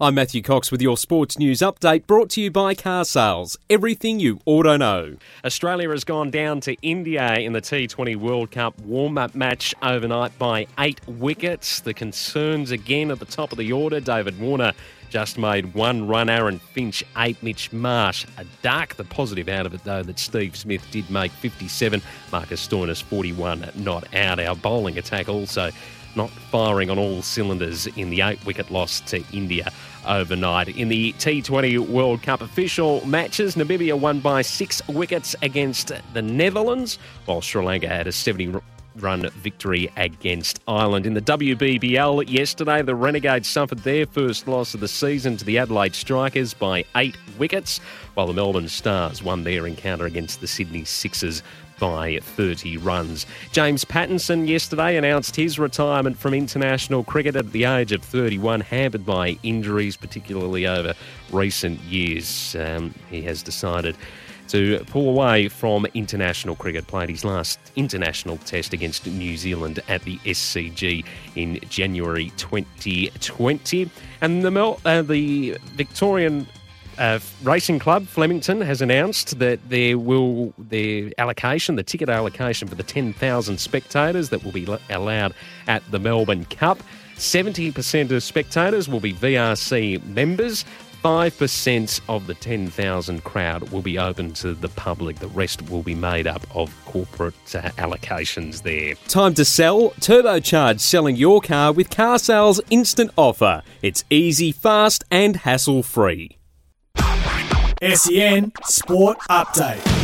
I'm Matthew Cox with your sports news update, brought to you by Car Sales. Everything you auto know. Australia has gone down to India in the T20 World Cup warm-up match overnight by 8 wickets. The concerns again at the top of the order. David Warner just made 1 run. Aaron Finch 8. Mitch Marsh a duck. The positive out of it, though, that Steve Smith did make 57. Marcus Stoinis 41 not out. Our bowling attack also not firing on all cylinders in the 8-wicket loss to India overnight. In the T20 World Cup official matches, Namibia won by 6 wickets against the Netherlands, while Sri Lanka had a 70-run victory against Ireland. In the WBBL yesterday, the Renegades suffered their first loss of the season to the Adelaide Strikers by 8 wickets, while the Melbourne Stars won their encounter against the Sydney Sixers by 30 runs. James Pattinson yesterday announced his retirement from international cricket at the age of 31, hampered by injuries, particularly over recent years. He has decided to pull away from international cricket, played his last international test against New Zealand at the SCG in January 2020. And the Victorian Racing Club Flemington has announced that the ticket allocation for the 10,000 spectators that will be allowed at the Melbourne Cup, 70% of spectators will be VRC members, 5% of the 10,000 crowd will be open to the public. The rest will be made up of corporate allocations there. Time to sell. Turbocharge selling your car with Car Sales Instant Offer. It's easy, fast and hassle-free. SEN Sport Update.